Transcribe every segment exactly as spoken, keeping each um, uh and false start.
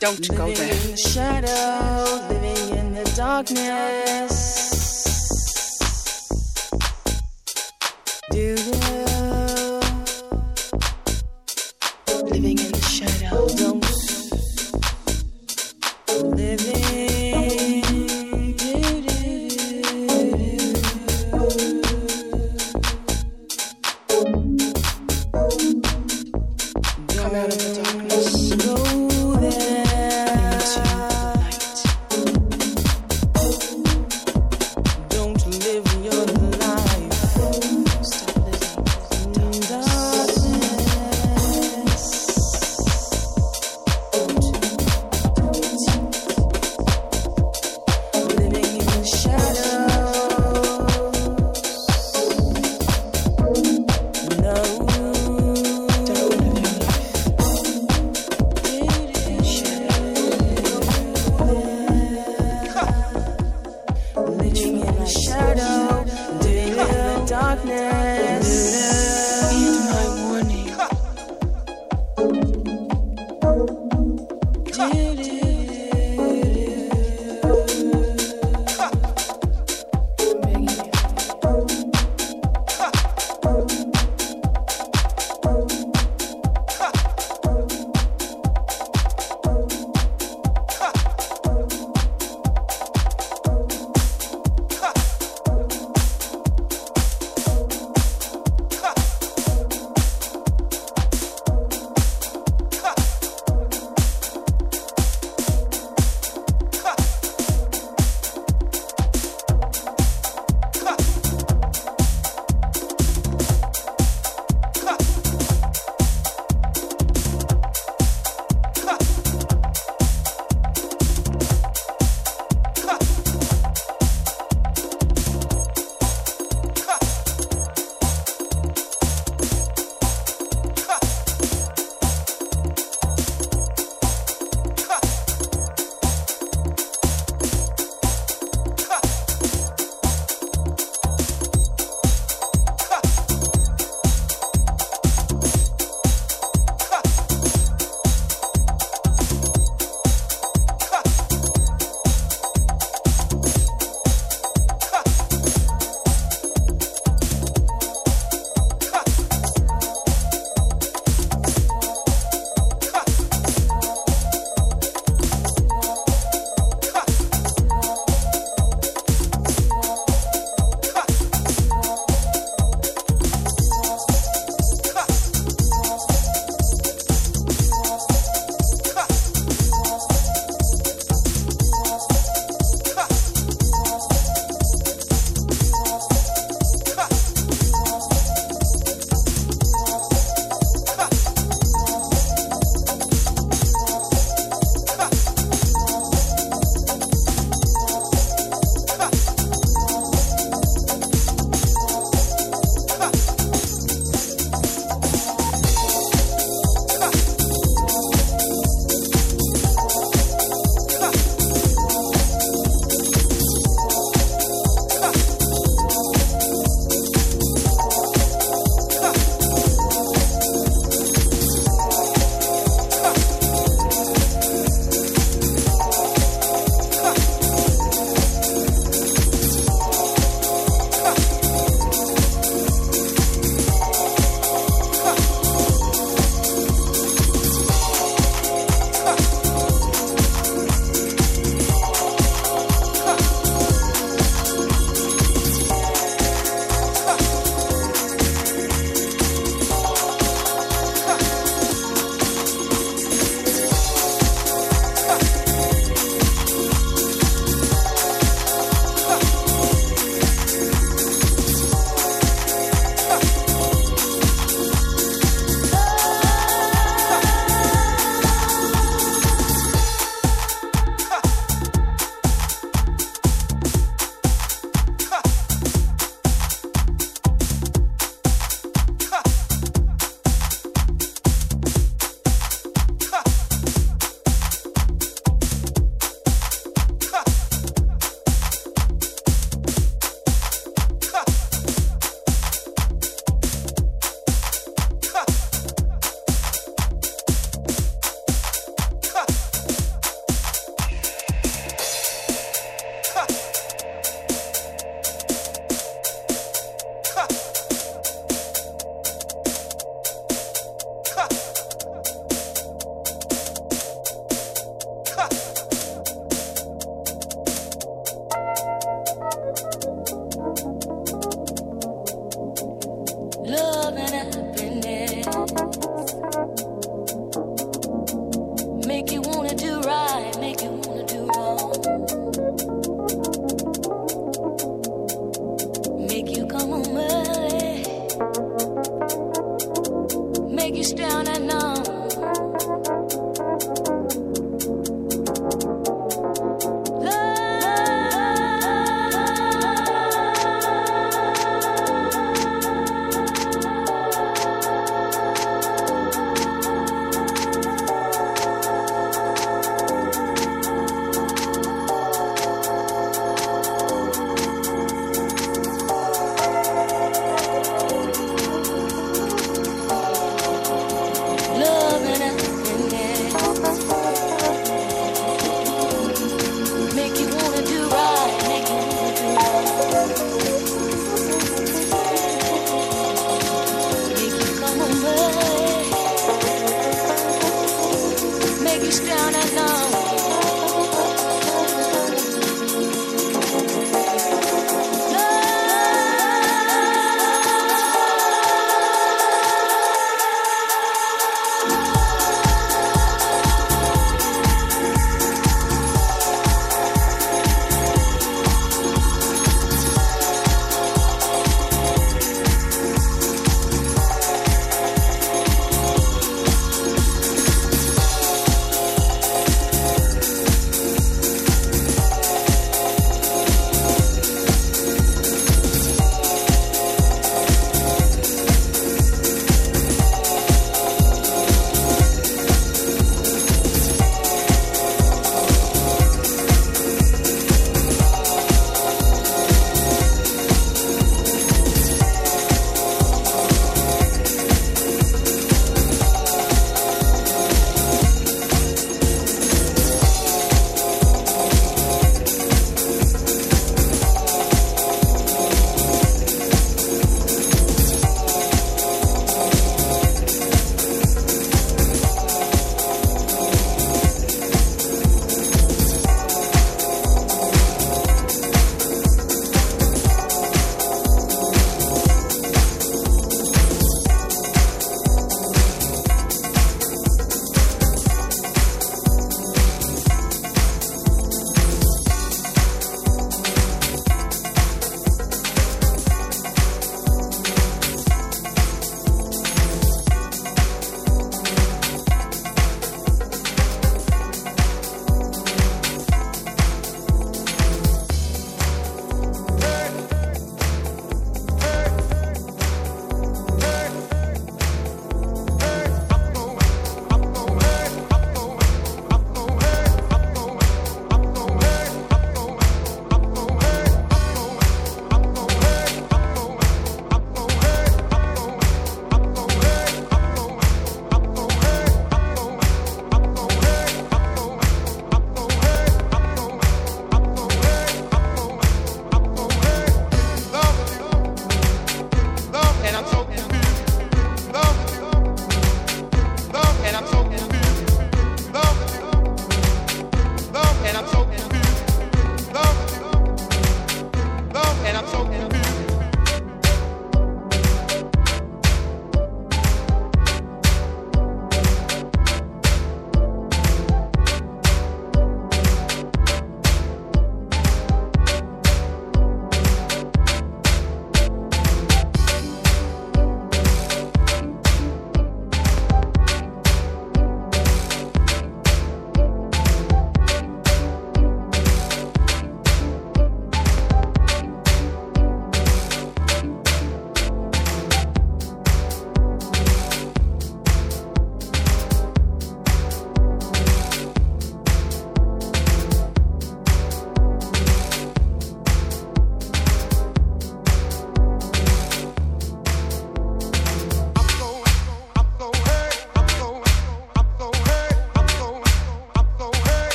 Don't go there. Living in the shadow, living in the darkness. Do you? Living in the shadow, don't. Living.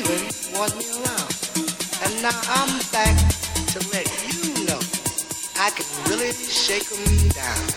even wasn't around. And now I'm back to let you know I can really shake them down.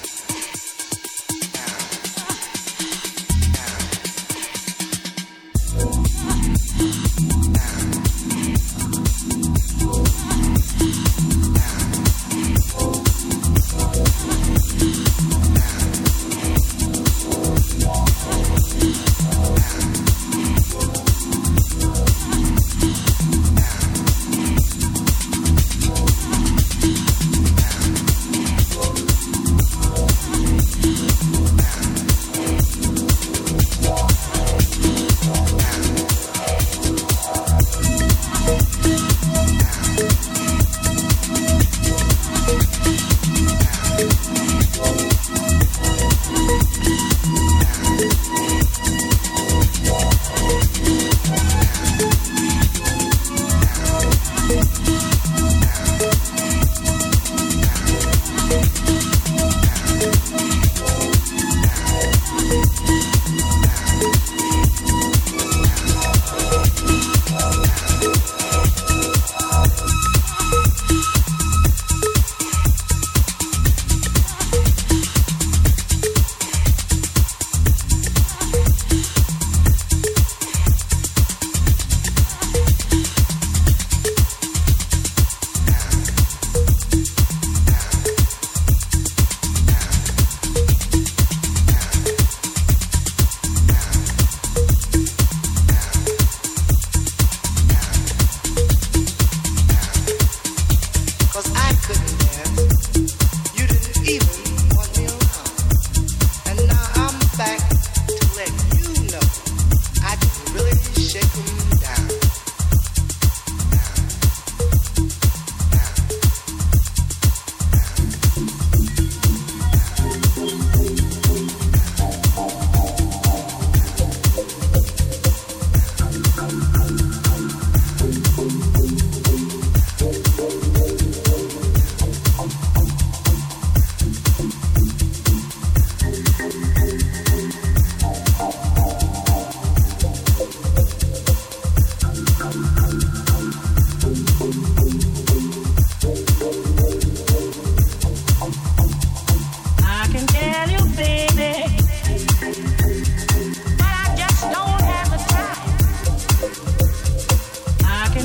Can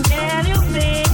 tell you, baby.